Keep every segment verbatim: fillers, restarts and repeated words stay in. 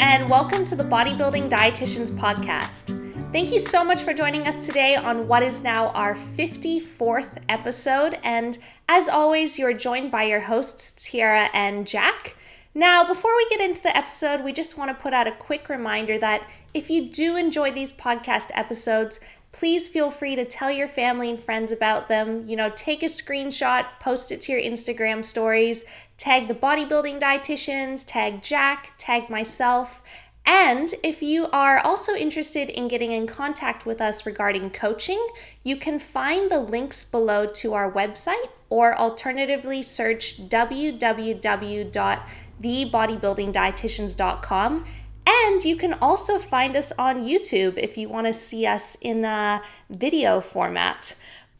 and welcome to the Bodybuilding Dietitians podcast. Thank you so much for joining us today on what is now our fifty-fourth episode, and as always, you're joined by your hosts, Tiara and Jack. Now, before we get into the episode, we just want to put out a quick reminder that if you do enjoy these podcast episodes, please feel free to tell your family and friends about them. You know, take a screenshot, post it to your Instagram stories, tag the Bodybuilding Dietitians, tag Jack, tag myself. And if you are also interested in getting in contact with us regarding coaching, you can find the links below to our website, or alternatively search w w w dot the bodybuilding dietitians dot com. And you can also find us on YouTube if you want to see us in a video format.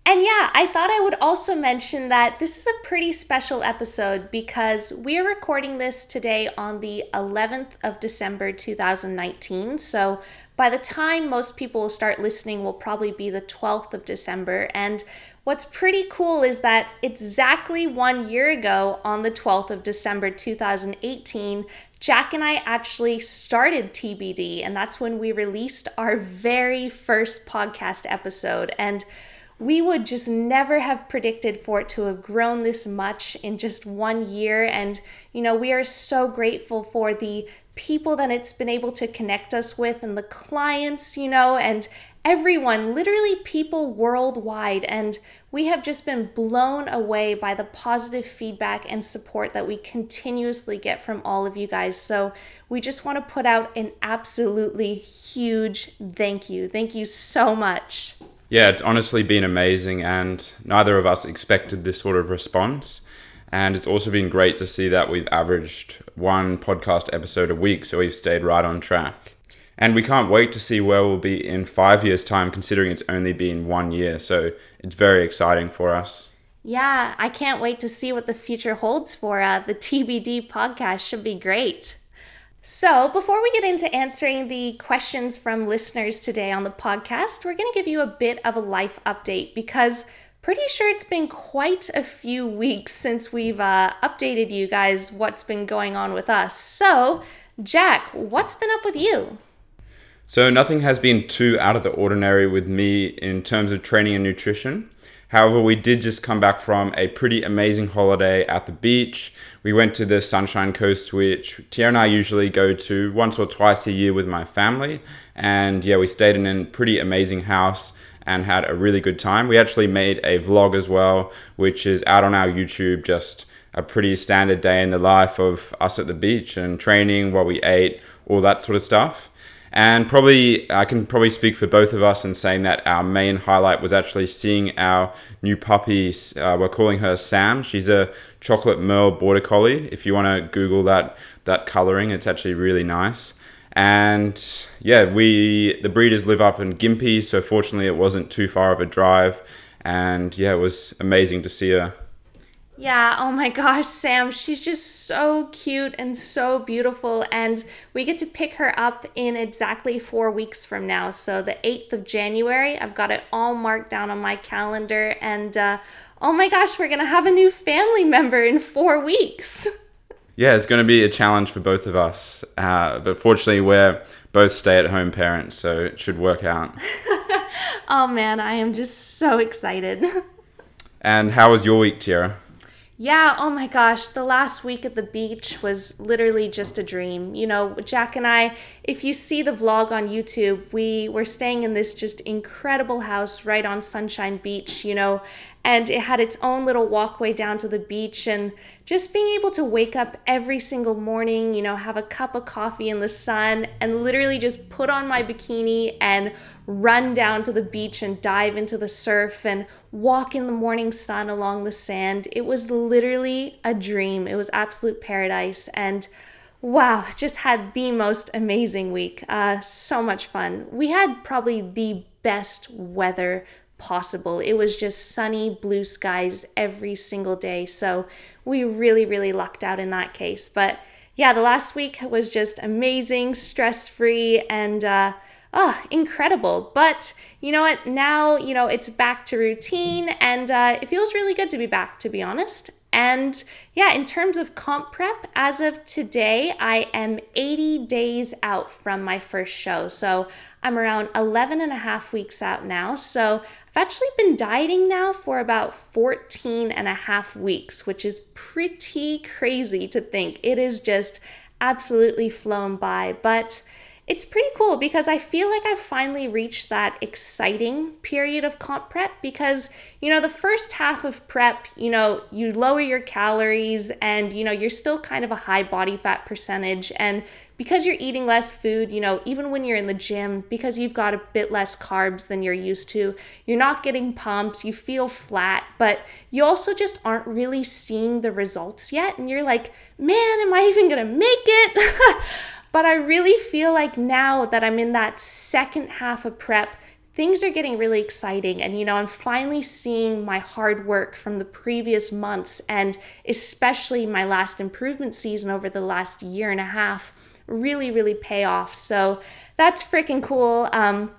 And yeah, I thought I would also mention that this is a pretty special episode because we're recording this today on the eleventh of December, two thousand nineteen. So by the time most people will start listening will probably be the twelfth of December. And what's pretty cool is that exactly one year ago on the twelfth of December, two thousand eighteen, Jack and I actually started T B D, and that's when we released our very first podcast episode. And we would just never have predicted for it to have grown this much in just one year. And, you know, we are so grateful for the people that it's been able to connect us with and the clients, you know, and everyone, literally people worldwide. And we have just been blown away by the positive feedback and support that we continuously get from all of you guys. So we just want to put out an absolutely huge thank you. Thank you so much. Yeah, it's honestly been amazing, and neither of us expected this sort of response. And it's also been great to see that we've averaged one podcast episode a week, so we've stayed right on track. And we can't wait to see where we'll be in five years' time, considering it's only been one year. So it's very exciting for us. Yeah, I can't wait to see what the future holds for uh, the T B D podcast. Should be great. So before we get into answering the questions from listeners today on the podcast, we're going to give you a bit of a life update because pretty sure it's been quite a few weeks since we've uh, updated you guys what's been going on with us. So Jack, what's been up with you? So nothing has been too out of the ordinary with me in terms of training and nutrition. However, we did just come back from a pretty amazing holiday at the beach. We went to the Sunshine Coast, which Tiara and I usually go to once or twice a year with my family. And yeah, we stayed in a pretty amazing house and had a really good time. We actually made a vlog as well, which is out on our YouTube, just a pretty standard day in the life of us at the beach and training, what we ate, all that sort of stuff. And probably, I can probably speak for both of us in saying that our main highlight was actually seeing our new puppy. Uh, we're calling her Sam. She's a chocolate merle border collie. If you want to Google that that coloring, it's actually really nice. And yeah, we the breeders live up in Gympie, so fortunately it wasn't too far of a drive. And yeah, it was amazing to see her. Yeah, oh my gosh, Sam, she's just so cute and so beautiful, and we get to pick her up in exactly four weeks from now, so the eighth of January. I've got it all marked down on my calendar, and uh, oh my gosh, we're going to have a new family member in four weeks. Yeah, it's going to be a challenge for both of us, uh, but fortunately we're both stay-at-home parents, so it should work out. Oh man, I am just so excited. And how was your week, Tiara? Yeah, oh my gosh, the last week at the beach was literally just a dream. You know, Jack and I, if you see the vlog on YouTube, we were staying in this just incredible house right on Sunshine Beach, you know, and it had its own little walkway down to the beach, and just being able to wake up every single morning, you know, have a cup of coffee in the sun and literally just put on my bikini and run down to the beach and dive into the surf and walk in the morning sun along the sand. It was literally a dream. It was absolute paradise. And wow, just had the most amazing week. Uh, so much fun. We had probably the best weather possible. It was just sunny, blue skies every single day. So we really, really lucked out in that case. But yeah, the last week was just amazing, stress-free, and uh, oh, incredible. But you know what? Now, you know, it's back to routine, and uh, it feels really good to be back, to be honest. And yeah, in terms of comp prep, as of today, I am eighty days out from my first show. So I'm around eleven and a half weeks out now. So I've actually been dieting now for about fourteen and a half weeks, which is pretty crazy to think. It is just absolutely flown by. But it's pretty cool because I feel like I've finally reached that exciting period of comp prep because, you know, the first half of prep, you know, you lower your calories and, you know, you're still kind of a high body fat percentage. And because you're eating less food, you know, even when you're in the gym, because you've got a bit less carbs than you're used to, you're not getting pumps, you feel flat, but you also just aren't really seeing the results yet. And you're like, man, am I even gonna make it? But I really feel like now that I'm in that second half of prep, things are getting really exciting. And, you know, I'm finally seeing my hard work from the previous months and especially my last improvement season over the last year and a half really, really pay off. So that's freaking cool. Um,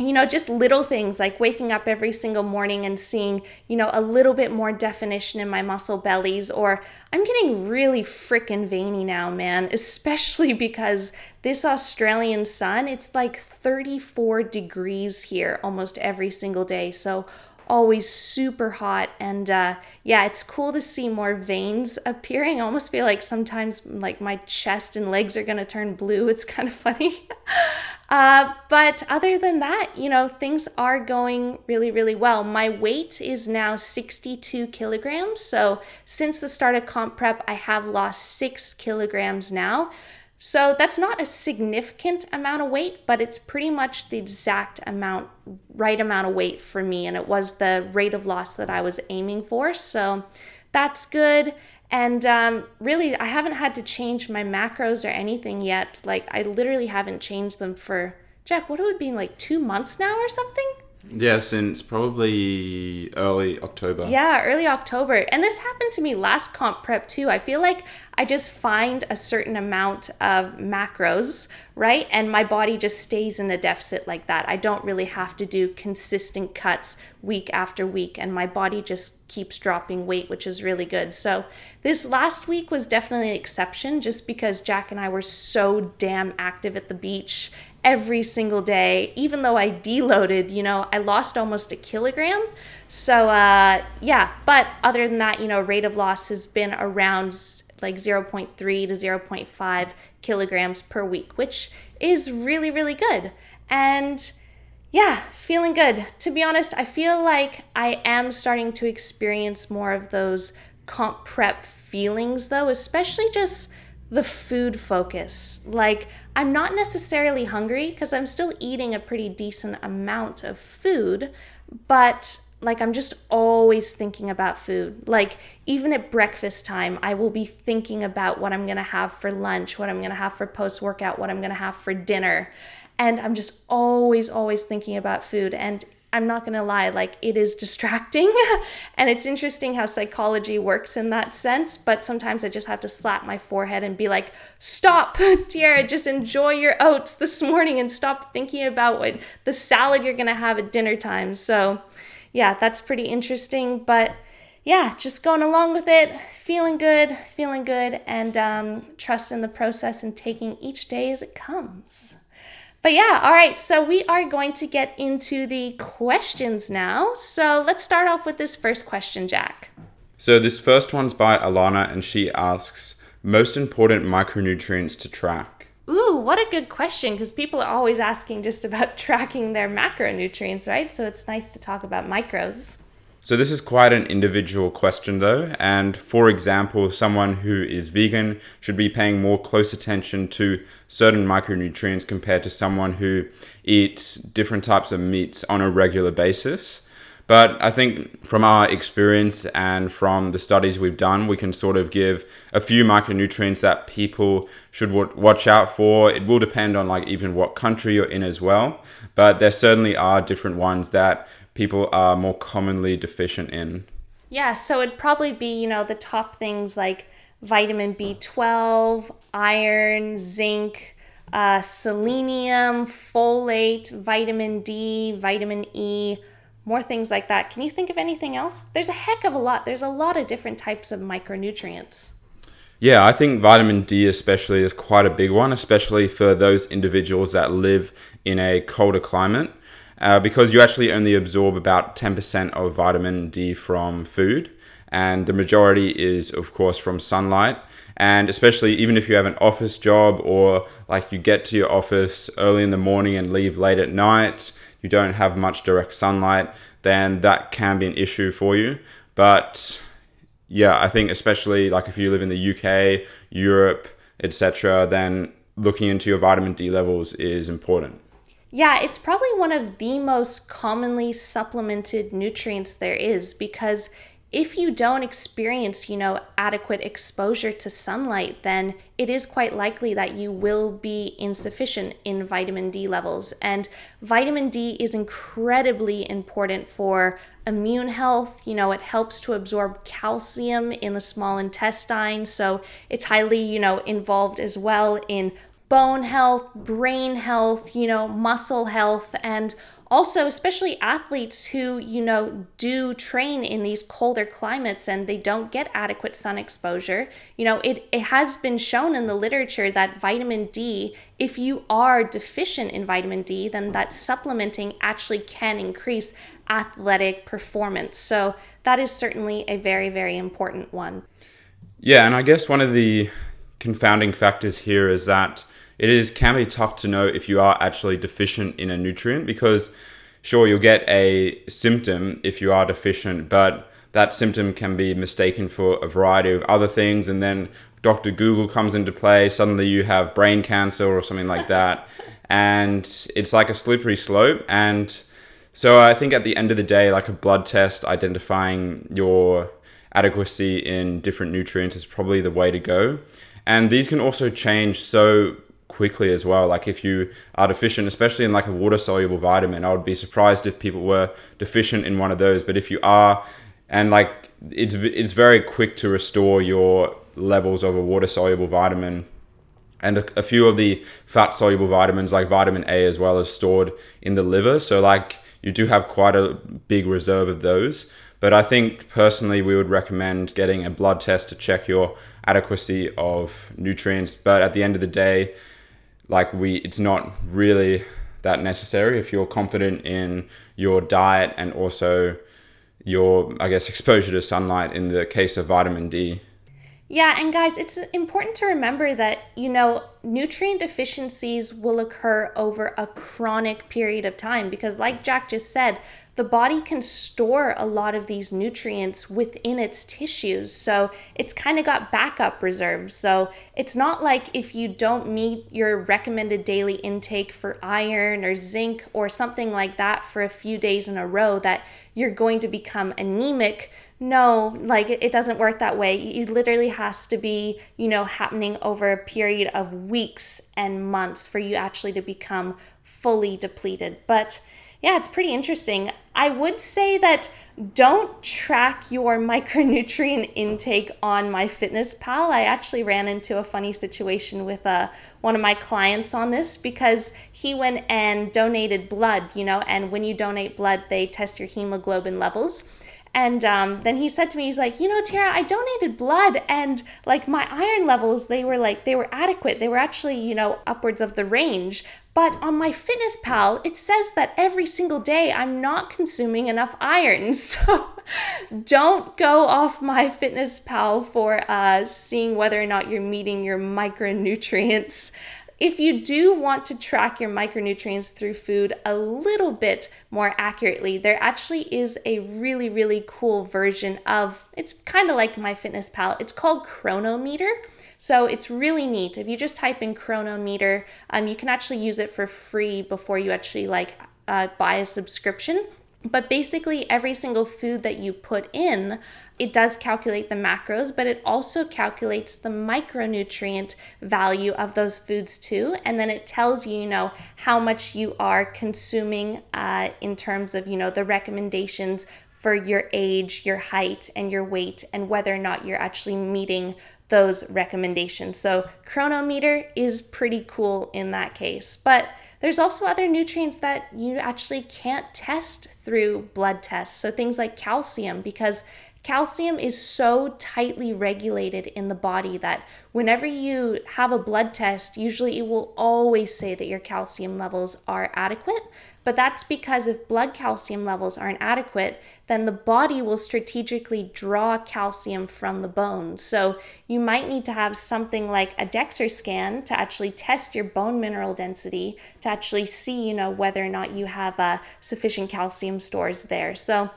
you know, just little things like waking up every single morning and seeing, you know, a little bit more definition in my muscle bellies, or I'm getting really freaking veiny now, man, especially because this Australian sun, it's like thirty-four degrees here almost every single day. So always super hot. And uh, yeah, it's cool to see more veins appearing. I almost feel like sometimes like my chest and legs are going to turn blue. It's kind of funny. Uh, but other than that, you know, things are going really, really well. My weight is now sixty-two kilograms. So since the start of comp prep, I have lost six kilograms now. So that's not a significant amount of weight, but it's pretty much the exact amount, right amount of weight for me. And it was the rate of loss that I was aiming for. So that's good. And um, really, I haven't had to change my macros or anything yet. Like, I literally haven't changed them for, Jack, what it would be like two months now or something? Yeah, since probably early October. Yeah, early October. And this happened to me last comp prep too. I feel like I just find a certain amount of macros, right? And my body just stays in a deficit like that. I don't really have to do consistent cuts week after week, and my body just keeps dropping weight, which is really good. So this last week was definitely an exception just because Jack and I were so damn active at the beach every single day. Even though I deloaded, you know, I lost almost a kilogram. So uh, yeah, but other than that, you know, rate of loss has been around like zero point three to zero point five kilograms per week, which is really, really good. And yeah, feeling good. To be honest, I feel like I am starting to experience more of those comp prep feelings though, especially just the food focus. Like, I'm not necessarily hungry because I'm still eating a pretty decent amount of food, but like I'm just always thinking about food. Like even at breakfast time, I will be thinking about what I'm gonna have for lunch, what I'm gonna have for post-workout, what I'm gonna have for dinner. And I'm just always, always thinking about food. And I'm not gonna lie, like it is distracting. And it's interesting how psychology works in that sense, but sometimes I just have to slap my forehead and be like, stop, Tiara, just enjoy your oats this morning and stop thinking about what the salad you're gonna have at dinner time. So yeah, that's pretty interesting, but yeah, just going along with it, feeling good, feeling good, and um, trust in the process and taking each day as it comes. But yeah, all right, so we are going to get into the questions now. So let's start off with this first question, Jack. So this first one's by Alana, and she asks, most important micronutrients to track. Ooh, what a good question, because people are always asking just about tracking their macronutrients, right? So it's nice to talk about micros. So this is quite an individual question though. And for example, someone who is vegan should be paying more close attention to certain micronutrients compared to someone who eats different types of meats on a regular basis. But I think from our experience and from the studies we've done, we can sort of give a few micronutrients that people should w- watch out for. It will depend on like even what country you're in as well. But there certainly are different ones that people are more commonly deficient in. Yeah, so it'd probably be, you know, the top things like vitamin B twelve, iron, zinc, uh, selenium, folate, vitamin D, vitamin E, more things like that. Can you think of anything else? There's a heck of a lot. There's a lot of different types of micronutrients. Yeah, I think vitamin D especially is quite a big one, especially for those individuals that live in a colder climate, uh, because you actually only absorb about ten percent of vitamin D from food. And the majority is, of course, from sunlight. And especially even if you have an office job, or like you get to your office early in the morning and leave late at night, you don't have much direct sunlight, then that can be an issue for you. But yeah, I think especially like if you live in the U K, Europe, et cetera, then looking into your vitamin D levels is important. Yeah, it's probably one of the most commonly supplemented nutrients there is, because if you don't experience, you know, adequate exposure to sunlight, then it is quite likely that you will be insufficient in vitamin D levels. And vitamin D is incredibly important for immune health. You know, it helps to absorb calcium in the small intestine. So it's highly, you know, involved as well in bone health, brain health, you know, muscle health, and also, especially athletes who, you know, do train in these colder climates and they don't get adequate sun exposure. You know, it, it has been shown in the literature that vitamin D, if you are deficient in vitamin D, then that supplementing actually can increase athletic performance. So that is certainly a very, very important one. Yeah, and I guess one of the confounding factors here is that It is can be tough to know if you are actually deficient in a nutrient, because sure, you'll get a symptom if you are deficient, but that symptom can be mistaken for a variety of other things. And then Doctor Google comes into play. Suddenly you have brain cancer or something like that. And it's like a slippery slope. And so I think at the end of the day, like a blood test identifying your adequacy in different nutrients is probably the way to go. And these can also change so quickly as well. Like if you are deficient, especially in like a water soluble vitamin, I would be surprised if people were deficient in one of those. But if you are, and like it's it's very quick to restore your levels of a water soluble vitamin. And a, a few of the fat soluble vitamins like vitamin A as well is stored in the liver, so like you do have quite a big reserve of those. But I think personally we would recommend getting a blood test to check your adequacy of nutrients. But at the end of the day, like we, it's not really that necessary if you're confident in your diet and also your, I guess, exposure to sunlight in the case of vitamin D. Yeah, and guys, it's important to remember that, you know, nutrient deficiencies will occur over a chronic period of time, because like Jack just said, the body can store a lot of these nutrients within its tissues. So it's kind of got backup reserves. So it's not like if you don't meet your recommended daily intake for iron or zinc or something like that for a few days in a row that you're going to become anemic. No, like it doesn't work that way. It literally has to be, you know, happening over a period of weeks and months for you actually to become fully depleted. But yeah, it's pretty interesting. I would say that don't track your micronutrient intake on MyFitnessPal. I actually ran into a funny situation with uh, one of my clients on this, because he went and donated blood, you know, and when you donate blood, they test your hemoglobin levels. And um, then he said to me, he's like, you know, Tiara, I donated blood and like my iron levels, they were like, they were adequate. They were actually, you know, upwards of the range. But on MyFitnessPal, it says that every single day I'm not consuming enough iron. So don't go off MyFitnessPal for uh, seeing whether or not you're meeting your micronutrients. If you do want to track your micronutrients through food a little bit more accurately, there actually is a really, really cool version of, it's kind of like MyFitnessPal. It's called Chronometer. So it's really neat. If you just type in Chronometer, um, you can actually use it for free before you actually like uh, buy a subscription. But basically every single food that you put in, it does calculate the macros, but it also calculates the micronutrient value of those foods too. And then it tells you, you know, how much you are consuming uh, in terms of, you know, the recommendations for your age, your height, and your weight, and whether or not you're actually meeting those recommendations. So Chronometer is pretty cool in that case, but there's also other nutrients that you actually can't test through blood tests. So things like calcium, because calcium is so tightly regulated in the body that whenever you have a blood test, usually it will always say that your calcium levels are adequate. But that's because if blood calcium levels aren't adequate, then the body will strategically draw calcium from the bone. So you might need to have something like a DEXA scan to actually test your bone mineral density to actually see, you know, whether or not you have uh, sufficient calcium stores there. So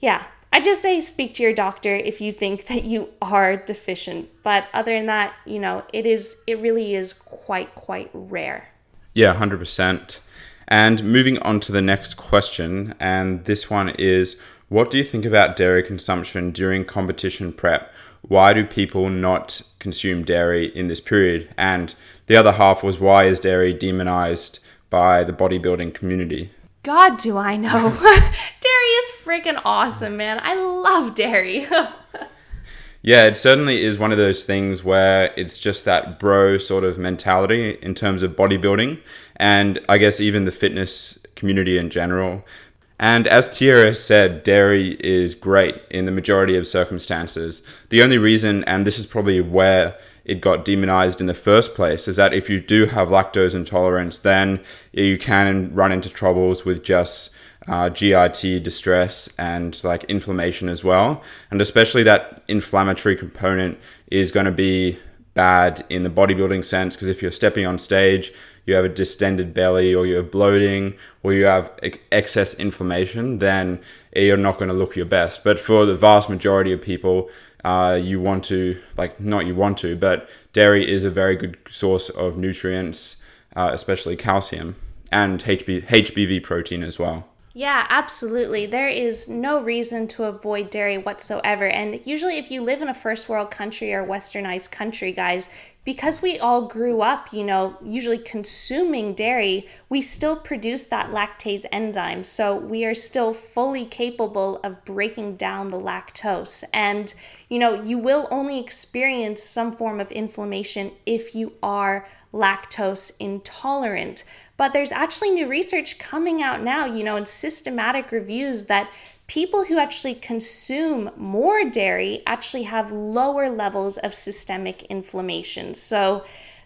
yeah, I just say speak to your doctor if you think that you are deficient. But other than that, you know, it is it really is quite, quite rare. Yeah, one hundred percent. And moving on to the next question, and this one is, what do you think about dairy consumption during competition prep? Why do people not consume dairy in this period? And the other half was, why is dairy demonized by the bodybuilding community? God, do I know. Dairy is freaking awesome, man. I love dairy. Yeah, it certainly is one of those things where it's just that bro sort of mentality in terms of bodybuilding, and I guess even the fitness community in general. And as Tiara said, dairy is great in the majority of circumstances. The only reason, and this is probably where it got demonized in the first place, is that if you do have lactose intolerance, then you can run into troubles with just Uh, G I T distress and like inflammation as well. And especially that inflammatory component is going to be bad in the bodybuilding sense, because if you're stepping on stage, you have a distended belly, or you're bloating, or you have ex- excess inflammation, then you're not going to look your best. But for the vast majority of people, uh, you want to, like not you want to, but dairy is a very good source of nutrients, uh, especially calcium and H B- H B V protein as well. Yeah, absolutely. There is no reason to avoid dairy whatsoever. And usually if you live in a first world country or westernized country, guys, because we all grew up, you know, usually consuming dairy, we still produce that lactase enzyme. So we are still fully capable of breaking down the lactose. And, you know, you will only experience some form of inflammation if you are lactose intolerant. But there's actually new research coming out now, you know, in systematic reviews that people who actually consume more dairy actually have lower levels of systemic inflammation. So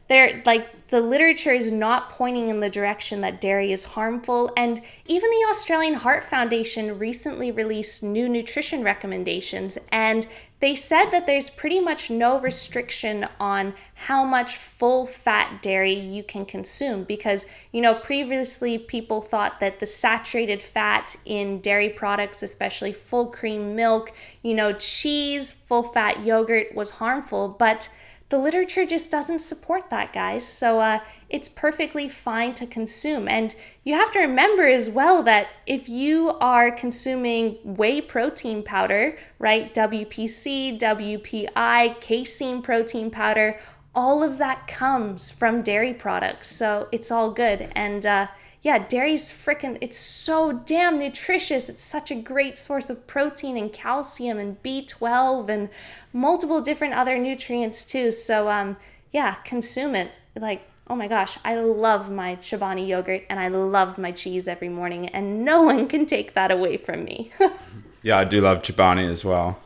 they're like, the literature is not pointing in the direction that dairy is harmful. And even the Australian Heart Foundation recently released new nutrition recommendations, and they said that there's pretty much no restriction on how much full fat dairy you can consume, because, you know, previously people thought that the saturated fat in dairy products, especially full cream milk, you know, cheese, full fat yogurt, was harmful, but the literature just doesn't support that, guys. So uh, it's perfectly fine to consume. And you have to remember as well that if you are consuming whey protein powder, right, W P C, W P I, casein protein powder, all of that comes from dairy products. So it's all good. And uh, yeah, dairy's frickin', it's so damn nutritious. It's such a great source of protein and calcium and B twelve and multiple different other nutrients too. So um, yeah, consume it. Like, oh my gosh, I love my Chobani yogurt and I love my cheese every morning, and no one can take that away from me. Yeah, I do love Chobani as well.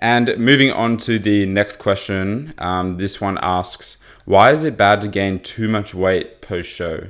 And moving on to the next question, um, this one asks, why is it bad to gain too much weight post-show?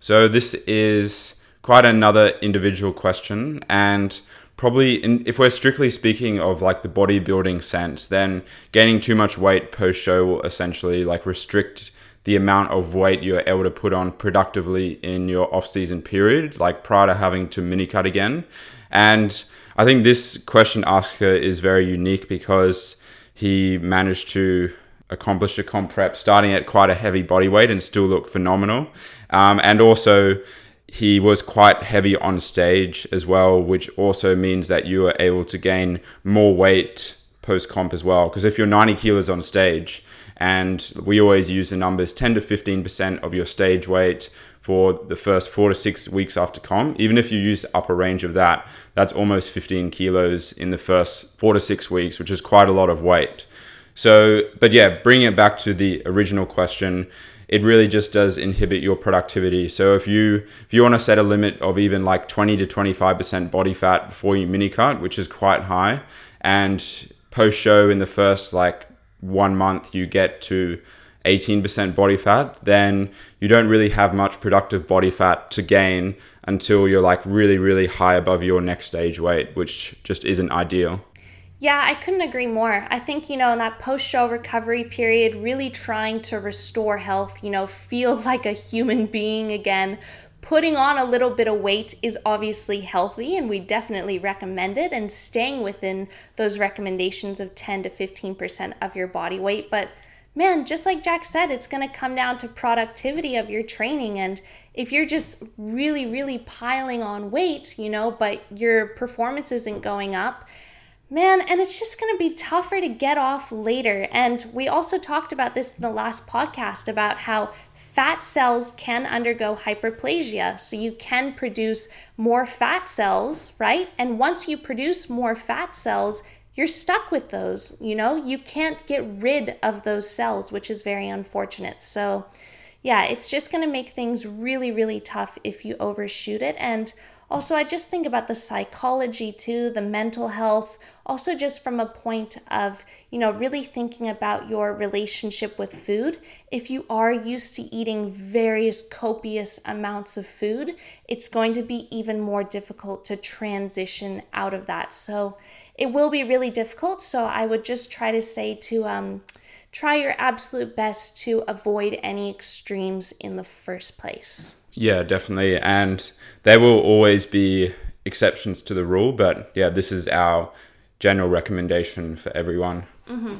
So this is quite another individual question, and probably in, if we're strictly speaking of like the bodybuilding sense, then gaining too much weight post-show will essentially like restrict the amount of weight you're able to put on productively in your off-season period, like prior to having to mini cut again. And I think this question asker is very unique because he managed to accomplish a comp prep starting at quite a heavy body weight and still look phenomenal. Um, and also he was quite heavy on stage as well, which also means that you are able to gain more weight post comp as well. Because if you're ninety kilos on stage, and we always use the numbers ten to fifteen percent of your stage weight for the first four to six weeks after comp, even if you use the upper range of that, that's almost fifteen kilos in the first four to six weeks, which is quite a lot of weight. So, but yeah, bringing it back to the original question, it really just does inhibit your productivity. So if you if you want to set a limit of even like twenty to twenty-five percent body fat before you mini cut, which is quite high, and post show in the first like one month you get to eighteen percent body fat, then you don't really have much productive body fat to gain until you're like really, really high above your next stage weight, which just isn't ideal. Yeah, I couldn't agree more. I think, you know, in that post-show recovery period, really trying to restore health, you know, feel like a human being again. Putting on a little bit of weight is obviously healthy, and we definitely recommend it, and staying within those recommendations of ten to fifteen percent of your body weight. But man, just like Jack said, it's going to come down to productivity of your training. And if you're just really, really piling on weight, you know, but your performance isn't going up, man, and it's just going to be tougher to get off later. And we also talked about this in the last podcast about how fat cells can undergo hyperplasia. So you can produce more fat cells, right? And once you produce more fat cells, you're stuck with those, you know? You can't get rid of those cells, which is very unfortunate. So yeah, it's just going to make things really, really tough if you overshoot it. And also, I just think about the psychology too, the mental health, also just from a point of, you know, really thinking about your relationship with food. If you are used to eating various copious amounts of food, it's going to be even more difficult to transition out of that. So it will be really difficult. So I would just try to say to um, try your absolute best to avoid any extremes in the first place. Yeah, definitely. And there will always be exceptions to the rule, but yeah, this is our general recommendation for everyone. Mm-hmm.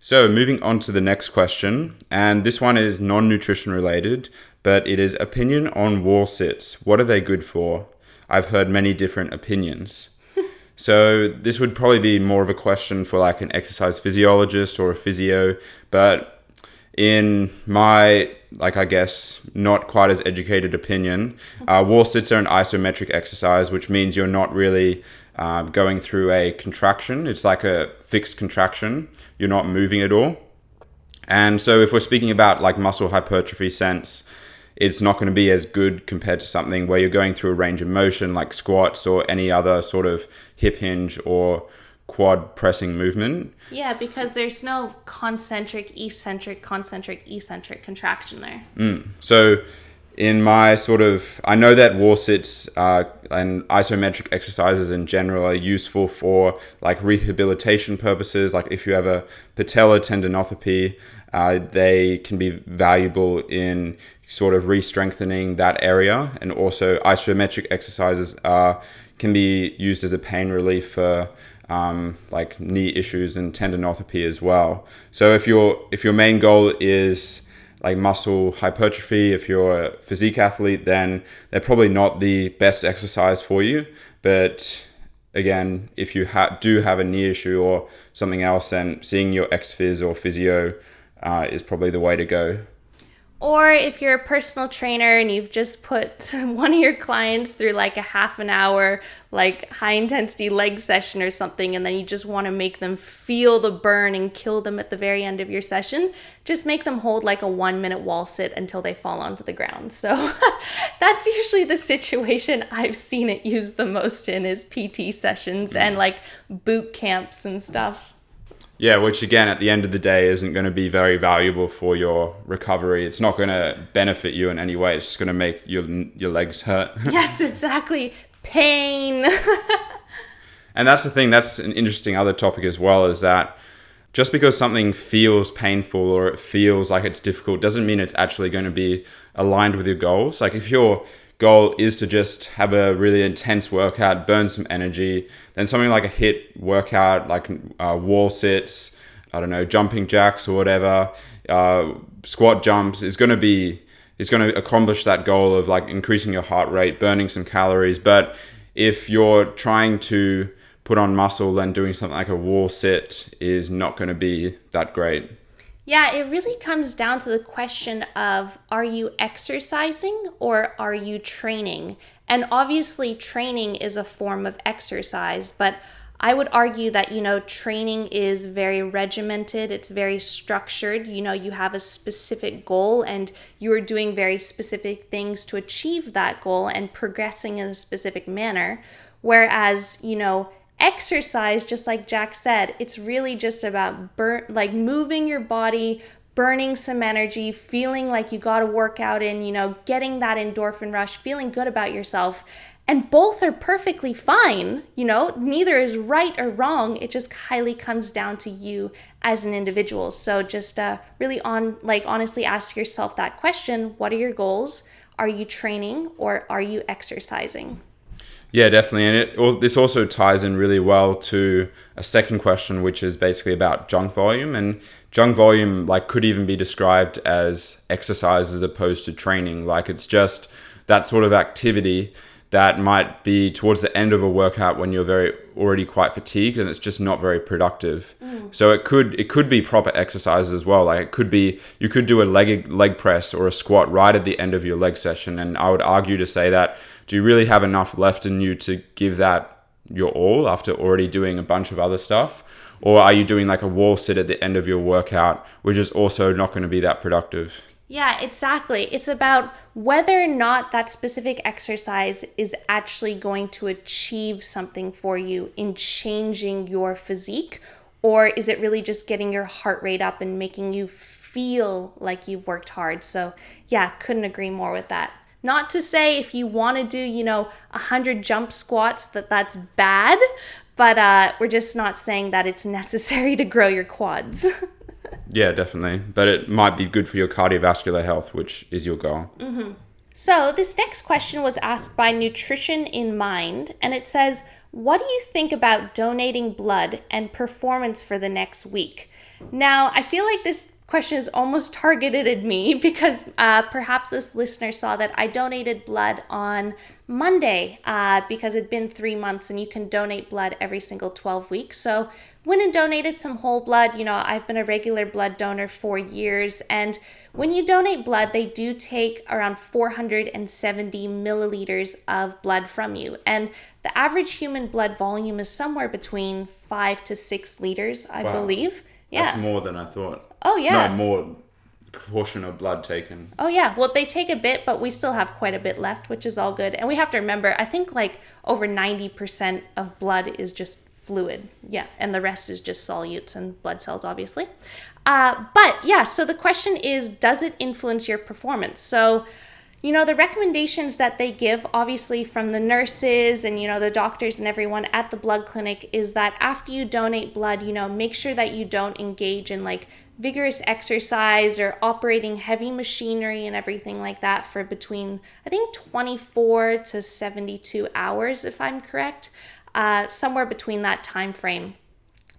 So moving on to the next question, and this one is non-nutrition related, but it is opinion on wall sits. What are they good for? I've heard many different opinions. So this would probably be more of a question for like an exercise physiologist or a physio, but in my, like, I guess, not quite as educated opinion, uh, wall sits are an isometric exercise, which means you're not really uh, going through a contraction. It's like a fixed contraction. You're not moving at all. And so if we're speaking about like muscle hypertrophy sense, it's not going to be as good compared to something where you're going through a range of motion like squats or any other sort of hip hinge or quad pressing movement. Yeah, because there's no concentric, eccentric, concentric, eccentric contraction there. Mm. So in my sort of, I know that wall sits uh, and isometric exercises in general are useful for like rehabilitation purposes. Like if you have a patella tendinopathy, uh, they can be valuable in sort of re-strengthening that area. And also isometric exercises are, can be used as a pain relief for Um, like knee issues and tendinopathy as well. So if your if your main goal is like muscle hypertrophy, if you're a physique athlete, then they're probably not the best exercise for you. But again, if you ha- do have a knee issue or something else, then seeing your ex-phys or physio uh, is probably the way to go. Or if you're a personal trainer and you've just put one of your clients through like a half an hour, like high intensity leg session or something, and then you just want to make them feel the burn and kill them at the very end of your session, just make them hold like a one minute wall sit until they fall onto the ground. So that's usually the situation I've seen it used the most in, is P T sessions and like boot camps and stuff. Yeah, which again, at the end of the day, isn't going to be very valuable for your recovery. It's not going to benefit you in any way. It's just going to make your your legs hurt. Yes, exactly. Pain. And that's the thing. That's an interesting other topic as well, is that just because something feels painful or it feels like it's difficult doesn't mean it's actually going to be aligned with your goals. Like if you're goal is to just have a really intense workout, burn some energy, then something like a HIIT workout, like uh, wall sits, I don't know, jumping jacks or whatever, uh, squat jumps is going to be, is going to accomplish that goal of like increasing your heart rate, burning some calories. But if you're trying to put on muscle, then doing something like a wall sit is not going to be that great. Yeah, it really comes down to the question of, are you exercising or are you training? And obviously training is a form of exercise, but I would argue that, you know, training is very regimented, it's very structured, you know, you have a specific goal and you are doing very specific things to achieve that goal and progressing in a specific manner. Whereas, you know, exercise, just like Jack said, it's really just about burn, like moving your body, burning some energy, feeling like you got a workout in, you know, getting that endorphin rush, feeling good about yourself. And both are perfectly fine, you know, neither is right or wrong. It just highly comes down to you as an individual. So just uh, really on, like honestly ask yourself that question. What are your goals? Are you training or are you exercising? Yeah, definitely. And it, this also ties in really well to a second question, which is basically about junk volume. And junk volume like could even be described as exercise as opposed to training. Like it's just that sort of activity that might be towards the end of a workout when you're very already quite fatigued and it's just not very productive. Mm. So it could it could be proper exercises as well. Like it could be, you could do a leg leg press or a squat right at the end of your leg session. And I would argue to say that, do you really have enough left in you to give that your all after already doing a bunch of other stuff? Or are you doing like a wall sit at the end of your workout, which is also not going to be that productive? Yeah, exactly. It's about whether or not that specific exercise is actually going to achieve something for you in changing your physique, or is it really just getting your heart rate up and making you feel like you've worked hard? So yeah, couldn't agree more with that. Not to say if you want to do, you know, one hundred jump squats that that's bad, but uh, we're just not saying that it's necessary to grow your quads. Yeah, definitely. But it might be good for your cardiovascular health, which is your goal. Mm-hmm. So this next question was asked by Nutrition in Mind, and it says, what do you think about donating blood and performance for the next week? Now, I feel like this question is almost targeted at me because uh, perhaps this listener saw that I donated blood on Monday uh, because it'd been three months and you can donate blood every single twelve weeks. So went and donated some whole blood. You know, I've been a regular blood donor for years. And when you donate blood, they do take around four hundred seventy milliliters of blood from you. And the average human blood volume is somewhere between five to six liters, I wow. believe. Yeah. That's more than I thought. Oh, yeah. No, more proportion of blood taken. Oh, yeah. Well, they take a bit, but we still have quite a bit left, which is all good. And we have to remember, I think like over ninety percent of blood is just fluid. Yeah. And the rest is just solutes and blood cells, obviously. Uh, but yeah, so the question is, does it influence your performance? So, you know, the recommendations that they give, obviously from the nurses and, you know, the doctors and everyone at the blood clinic is that after you donate blood, you know, make sure that you don't engage in like vigorous exercise or operating heavy machinery and everything like that for between, I think, twenty-four to seventy-two hours, if I'm correct, uh, somewhere between that time frame.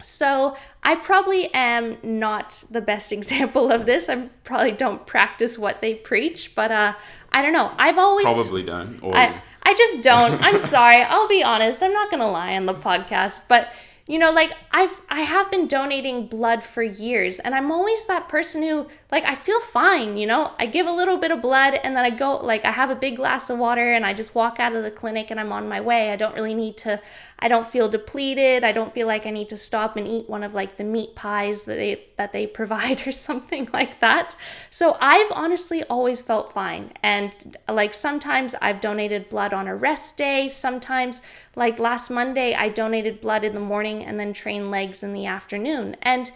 So I probably am not the best example of this. I probably don't practice what they preach, but uh, I don't know. I've always... Probably don't. Or... I, I just don't. I'm sorry. I'll be honest. I'm not going to lie on the podcast. But, you know, like I've, I have been donating blood for years and I'm always that person who, like, I feel fine, you know, I give a little bit of blood and then I go, like, I have a big glass of water and I just walk out of the clinic and I'm on my way. I don't really need to, I don't feel depleted. I don't feel like I need to stop and eat one of like the meat pies that they, that they provide or something like that. So I've honestly always felt fine. And like, sometimes I've donated blood on a rest day. Sometimes like last Monday, I donated blood in the morning and then train legs in the afternoon. And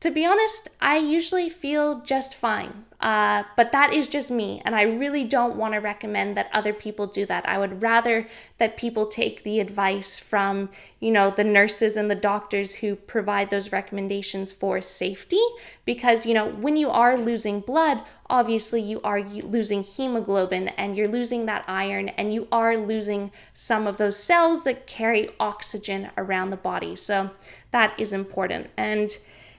to be honest, I usually feel just fine. Uh, but that is just me. And I really don't want to recommend that other people do that. I would rather that people take the advice from, you know, the nurses and the doctors who provide those recommendations for safety. Because, you know, when you are losing blood, obviously you are losing hemoglobin and you're losing that iron and you are losing some of those cells that carry oxygen around the body. So that is important. And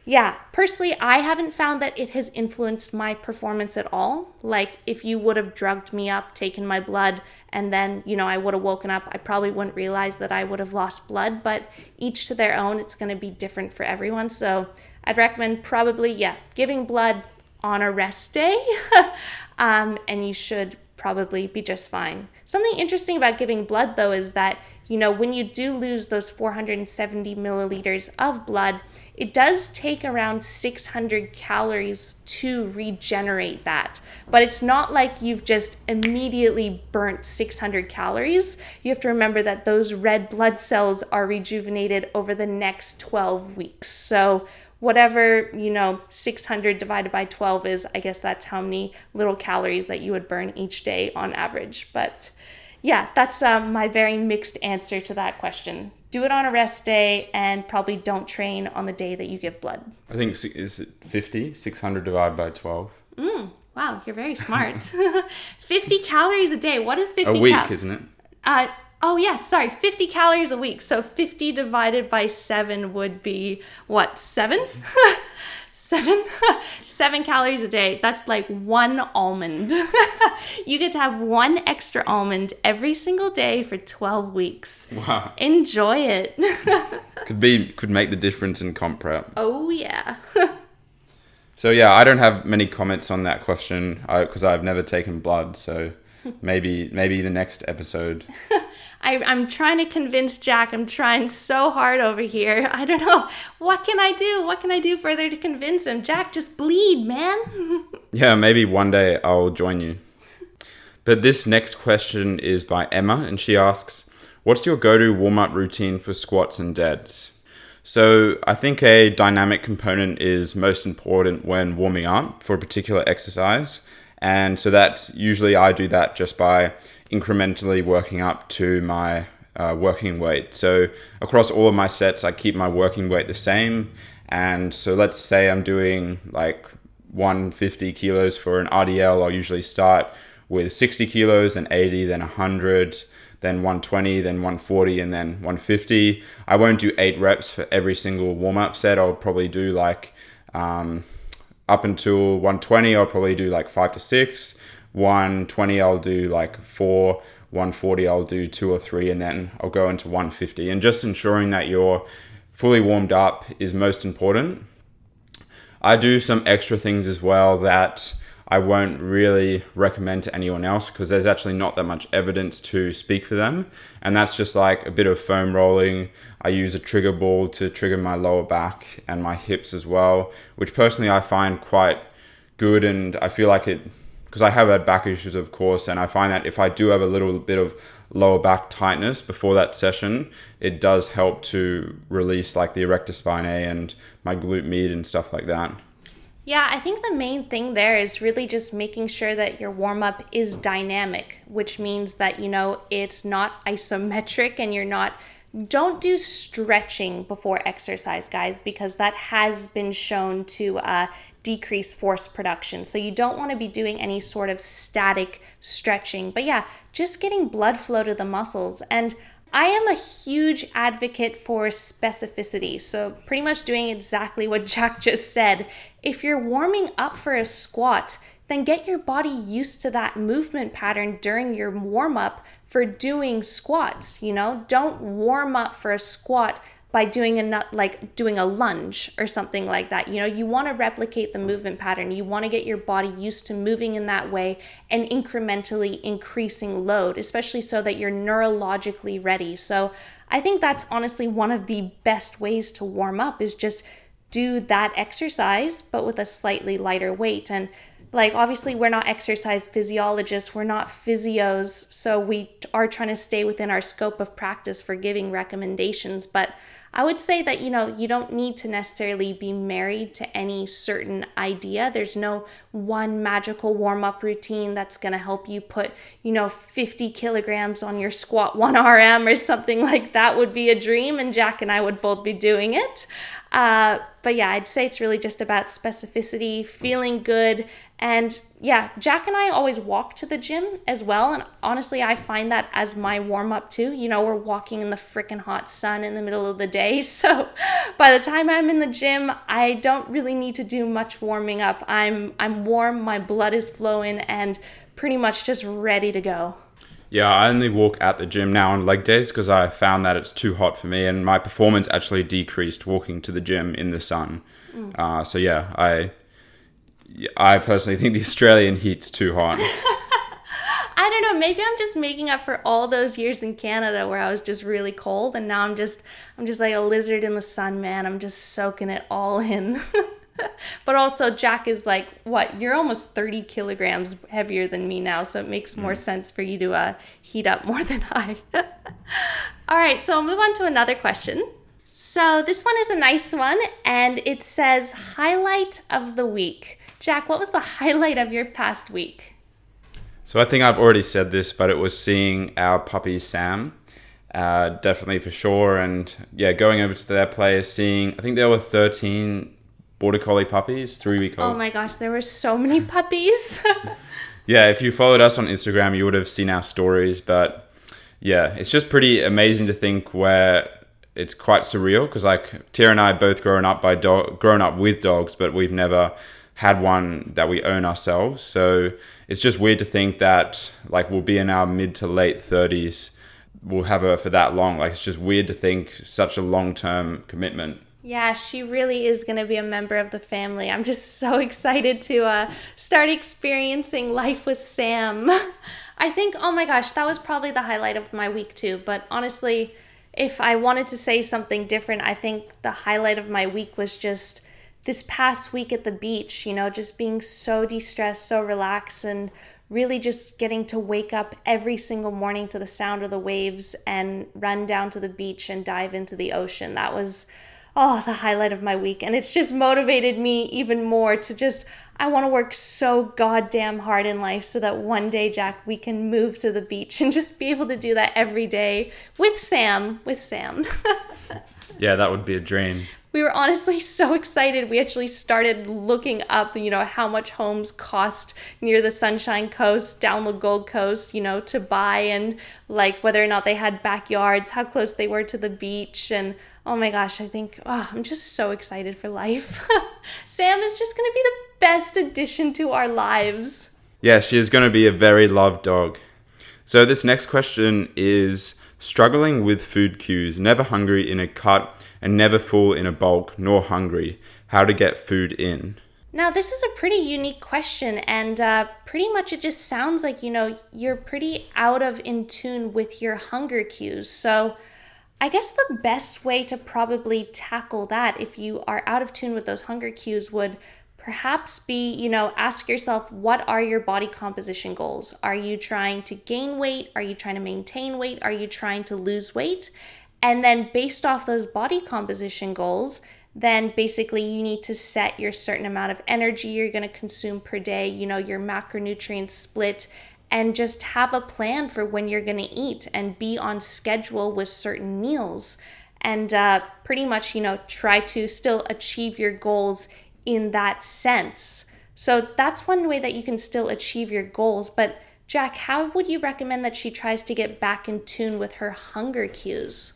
yeah, personally, I haven't found that it has influenced my performance at all. Like if you would have drugged me up, taken my blood, and then, you know, I would have woken up, I probably wouldn't realize that I would have lost blood, but each to their own, it's going to be different for everyone. So I'd recommend probably, yeah, giving blood on a rest day, um, and you should probably be just fine. Something interesting about giving blood though is that you know, when you do lose those four hundred seventy milliliters of blood, it does take around six hundred calories to regenerate that. But it's not like you've just immediately burnt six hundred calories. You have to remember that those red blood cells are rejuvenated over the next twelve weeks. So whatever, you know, six hundred divided by twelve is, I guess that's how many little calories that you would burn each day on average. But yeah, that's um, my very mixed answer to that question. Do it on a rest day and probably don't train on the day that you give blood. I think, is it fifty? six hundred divided by twelve? Mm, wow, you're very smart. fifty calories a day. What is fifty? A week, cal- isn't it? Uh, oh, yeah, sorry, fifty calories a week. So fifty divided by seven would be, what, seven? Seven? Seven calories a day. That's like one almond. You get to have one extra almond every single day for twelve weeks. Wow. Enjoy it. Could be, could make the difference in comp prep. Oh, yeah. So, yeah, I don't have many comments on that question because I've never taken blood. So maybe, maybe the next episode. I, I'm trying to convince Jack. I'm trying so hard over here. I don't know. What can I do? What can I do further to convince him? Jack, just bleed, man. Yeah, maybe one day I'll join you. But this next question is by Emma, and she asks, what's your go-to warm-up routine for squats and deads? So I think a dynamic component is most important when warming up for a particular exercise. And so that's usually, I do that just by incrementally working up to my uh, working weight. So across all of my sets, I keep my working weight the same. And so let's say I'm doing like one hundred fifty kilos for an R D L. I'll usually start with sixty kilos and eighty, then one hundred, then one hundred twenty, then one hundred forty, and then one hundred fifty. I won't do eight reps for every single warm-up set. I'll probably do like, um, up until one hundred twenty, I'll probably do like five to six. one hundred twenty, I'll do like four. one hundred forty, I'll do two or three, and then I'll go into one hundred fifty. And just ensuring that you're fully warmed up is most important. I do some extra things as well that I won't really recommend to anyone else because there's actually not that much evidence to speak for them. And that's just like a bit of foam rolling. I use a trigger ball to trigger my lower back and my hips as well, which personally I find quite good. And I feel like it, because I have had back issues, of course, and I find that if I do have a little bit of lower back tightness before that session, it does help to release like the erector spinae and my glute med and stuff like that. Yeah, I think the main thing there is really just making sure that your warm-up is dynamic, which means that, you know, it's not isometric and you're not, don't do stretching before exercise, guys, because that has been shown to uh, decrease force production. So you don't want to be doing any sort of static stretching. But yeah, just getting blood flow to the muscles. And I am a huge advocate for specificity, so pretty much doing exactly what Jack just said. If you're warming up for a squat, then get your body used to that movement pattern during your warm-up for doing squats, you know? Don't warm up for a squat by doing a, like doing a lunge or something like that. You know, you want to replicate the movement pattern. You want to get your body used to moving in that way and incrementally increasing load, especially so that you're neurologically ready. So I think that's honestly one of the best ways to warm up is just do that exercise, but with a slightly lighter weight. And like, obviously we're not exercise physiologists, we're not physios. So we are trying to stay within our scope of practice for giving recommendations. But I would say that, you know, you don't need to necessarily be married to any certain idea. There's no one magical warm-up routine that's going to help you put, you know, fifty kilograms on your squat one R M or something like that would be a dream. And Jack and I would both be doing it. Uh, but yeah, I'd say it's really just about specificity, feeling good. And yeah, Jack and I always walk to the gym as well. And honestly, I find that as my warm up too. You know, we're walking in the freaking hot sun in the middle of the day. So by the time I'm in the gym, I don't really need to do much warming up. I'm I'm warm, my blood is flowing and pretty much just ready to go. Yeah, I only walk at the gym now on leg days because I found that it's too hot for me and my performance actually decreased walking to the gym in the sun. Mm. Uh, so yeah, I... I personally think the Australian heat's too hot. I don't know, maybe I'm just making up for all those years in Canada where I was just really cold, and now I'm just I'm just like a lizard in the sun, man. I'm just soaking it all in. But also, Jack is like, what, you're almost thirty kilograms heavier than me now, so it makes more mm. sense for you to uh, heat up more than I. All right, so I'll move on to another question. So this one is a nice one, and it says, highlight of the week. Jack, what was the highlight of your past week? So I think I've already said this, but it was seeing our puppy Sam, uh, definitely for sure. And yeah, going over to their place, seeing, I think there were thirteen Border Collie puppies, three week old. Oh my gosh, there were so many puppies. Yeah, if you followed us on Instagram, you would have seen our stories. But yeah, it's just pretty amazing to think where it's quite surreal, because like Tiara and I both grown up by dog, grown up with dogs, but we've never had one that we own ourselves. So it's just weird to think that like we'll be in our mid to late thirties, we'll have her for that long. Like it's just weird to think such a long-term commitment. Yeah, she really is going to be a member of the family. I'm just so excited to uh, start experiencing life with Sam. I think, oh my gosh, that was probably the highlight of my week too. But honestly, if I wanted to say something different, I think the highlight of my week was just this past week at the beach, you know, just being so de-stressed, so relaxed, and really just getting to wake up every single morning to the sound of the waves and run down to the beach and dive into the ocean. That was... oh, the highlight of my week. And it's just motivated me even more to just, I want to work so goddamn hard in life so that one day, Jack, we can move to the beach and just be able to do that every day with Sam, with Sam. Yeah, that would be a dream. We were honestly so excited. We actually started looking up, you know, how much homes cost near the Sunshine Coast, down the Gold Coast, you know, to buy, and like whether or not they had backyards, how close they were to the beach, and oh my gosh, I think, oh, I'm just so excited for life. Sam is just going to be the best addition to our lives. Yeah, she is going to be a very loved dog. So this next question is, struggling with food cues, never hungry in a cut and never full in a bulk, nor hungry, how to get food in. Now, this is a pretty unique question, and uh, pretty much it just sounds like, you know, you're pretty out of in tune with your hunger cues. So I guess the best way to probably tackle that, if you are out of tune with those hunger cues, would perhaps be, you know, ask yourself, what are your body composition goals? Are you trying to gain weight? Are you trying to maintain weight? Are you trying to lose weight? And then based off those body composition goals, then basically you need to set your certain amount of energy you're going to consume per day, you know, your macronutrient split, and just have a plan for when you're going to eat and be on schedule with certain meals, and uh, pretty much, you know, try to still achieve your goals in that sense. So that's one way that you can still achieve your goals. But Jack, how would you recommend that she tries to get back in tune with her hunger cues?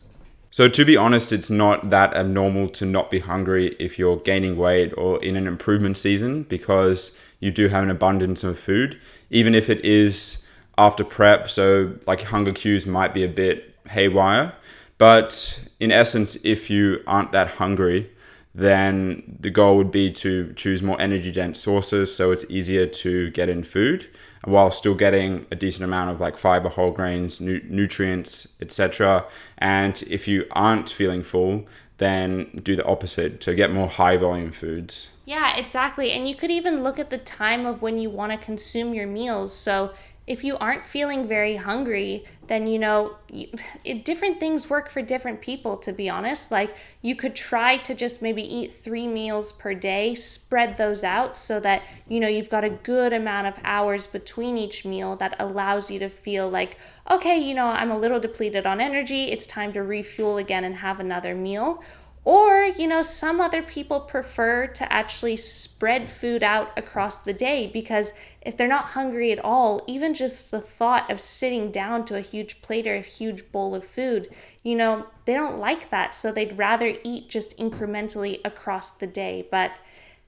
So to be honest, it's not that abnormal to not be hungry if you're gaining weight or in an improvement season, because you do have an abundance of food, even if it is after prep. So like hunger cues might be a bit haywire, but in essence, if you aren't that hungry, then the goal would be to choose more energy dense sources, so it's easier to get in food while still getting a decent amount of like fiber, whole grains, nu- nutrients, et cetera. And if you aren't feeling full, then do the opposite to get more high volume foods. Yeah, exactly. And you could even look at the time of when you want to consume your meals. So if you aren't feeling very hungry, then, you know, you, it, different things work for different people, to be honest. Like you could try to just maybe eat three meals per day, spread those out so that, you know, you've got a good amount of hours between each meal that allows you to feel like, okay, you know, I'm a little depleted on energy. It's time to refuel again and have another meal. Or, you know, some other people prefer to actually spread food out across the day, because if they're not hungry at all, even just the thought of sitting down to a huge plate or a huge bowl of food, you know, they don't like that. So they'd rather eat just incrementally across the day. But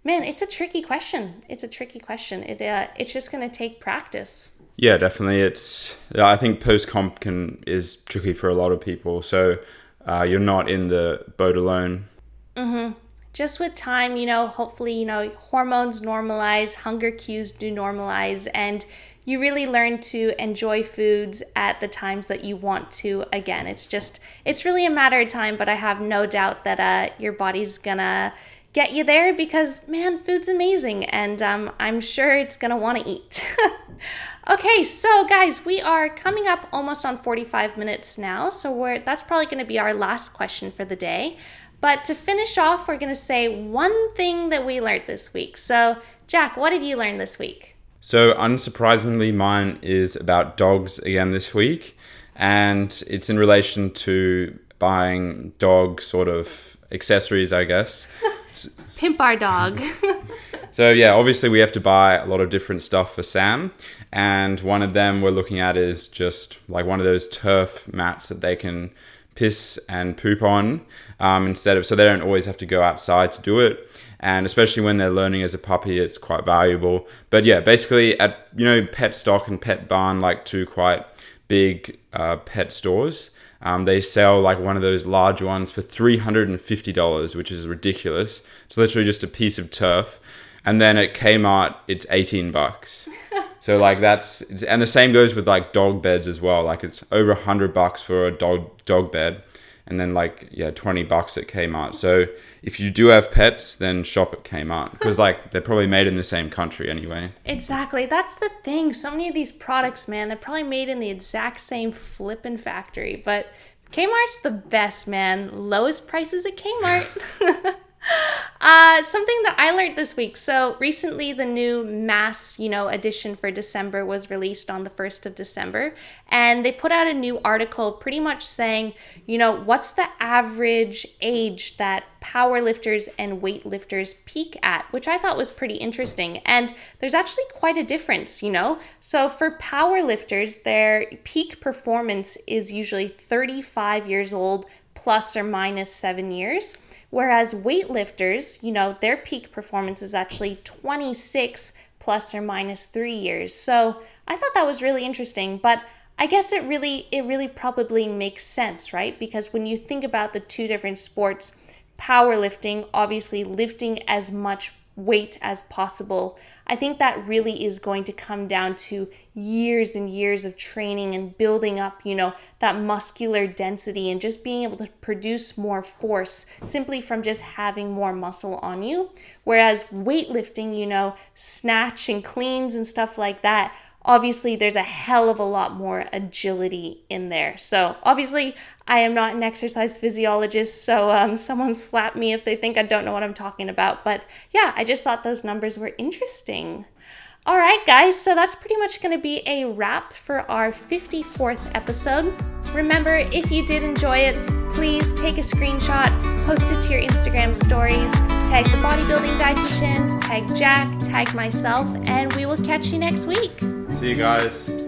man, it's a tricky question. It's a tricky question. It uh, it's just going to take practice. Yeah, definitely. It's, I think post-comp can, is tricky for a lot of people. So Uh, you're not in the boat alone. Mm-hmm. Just with time, you know, hopefully, you know, hormones normalize, hunger cues do normalize, and you really learn to enjoy foods at the times that you want to. Again, it's just, it's really a matter of time, but I have no doubt that uh, your body's gonna get you there because, man, food's amazing, and um, I'm sure it's gonna wanna eat. Okay, so guys, we are coming up almost on forty-five minutes now, so we're that's probably gonna be our last question for the day. But to finish off, we're gonna say one thing that we learned this week. So, Jack, what did you learn this week? So unsurprisingly, mine is about dogs again this week, and it's in relation to buying dog sort of accessories, I guess. Pimp our dog. So yeah, obviously we have to buy a lot of different stuff for Sam, and one of them we're looking at is just like one of those turf mats that they can piss and poop on um, instead of, so they don't always have to go outside to do it. And especially when they're learning as a puppy, it's quite valuable. But yeah, basically at, you know, Petstock and Petbarn, like two quite big uh, pet stores, um, they sell like one of those large ones for three hundred fifty dollars, which is ridiculous. It's literally just a piece of turf. And then at Kmart, it's eighteen bucks. So like that's, and the same goes with like dog beds as well. Like it's over a hundred bucks for a dog dog bed. And then like, yeah, twenty bucks at Kmart. So if you do have pets, then shop at Kmart because like they're probably made in the same country anyway. Exactly. That's the thing. So many of these products, man, they're probably made in the exact same flippin' factory. But Kmart's the best, man. Lowest prices at Kmart. Uh, something that I learned this week. So recently the new Mass, you know, edition for December was released on the first of December, and they put out a new article pretty much saying, you know, what's the average age that power lifters and weightlifters peak at, which I thought was pretty interesting. And there's actually quite a difference, you know? So for power lifters, their peak performance is usually thirty-five years old, plus or minus seven years. Whereas weightlifters, you know, their peak performance is actually twenty-six plus or minus three years. So I thought that was really interesting, but I guess it really, it really probably makes sense, right? Because when you think about the two different sports, powerlifting, obviously lifting as much weight as possible, I think that really is going to come down to years and years of training and building up, you know, that muscular density and just being able to produce more force simply from just having more muscle on you. Whereas weightlifting, you know, snatch and cleans and stuff like that, obviously there's a hell of a lot more agility in there. So obviously I am not an exercise physiologist, so um, someone slap me if they think I don't know what I'm talking about. But yeah, I just thought those numbers were interesting. All right, guys, so that's pretty much going to be a wrap for our fifty-fourth episode. Remember, if you did enjoy it, please take a screenshot, post it to your Instagram stories, tag the Bodybuilding Dietitians, tag Jack, tag myself, and we will catch you next week. See you guys.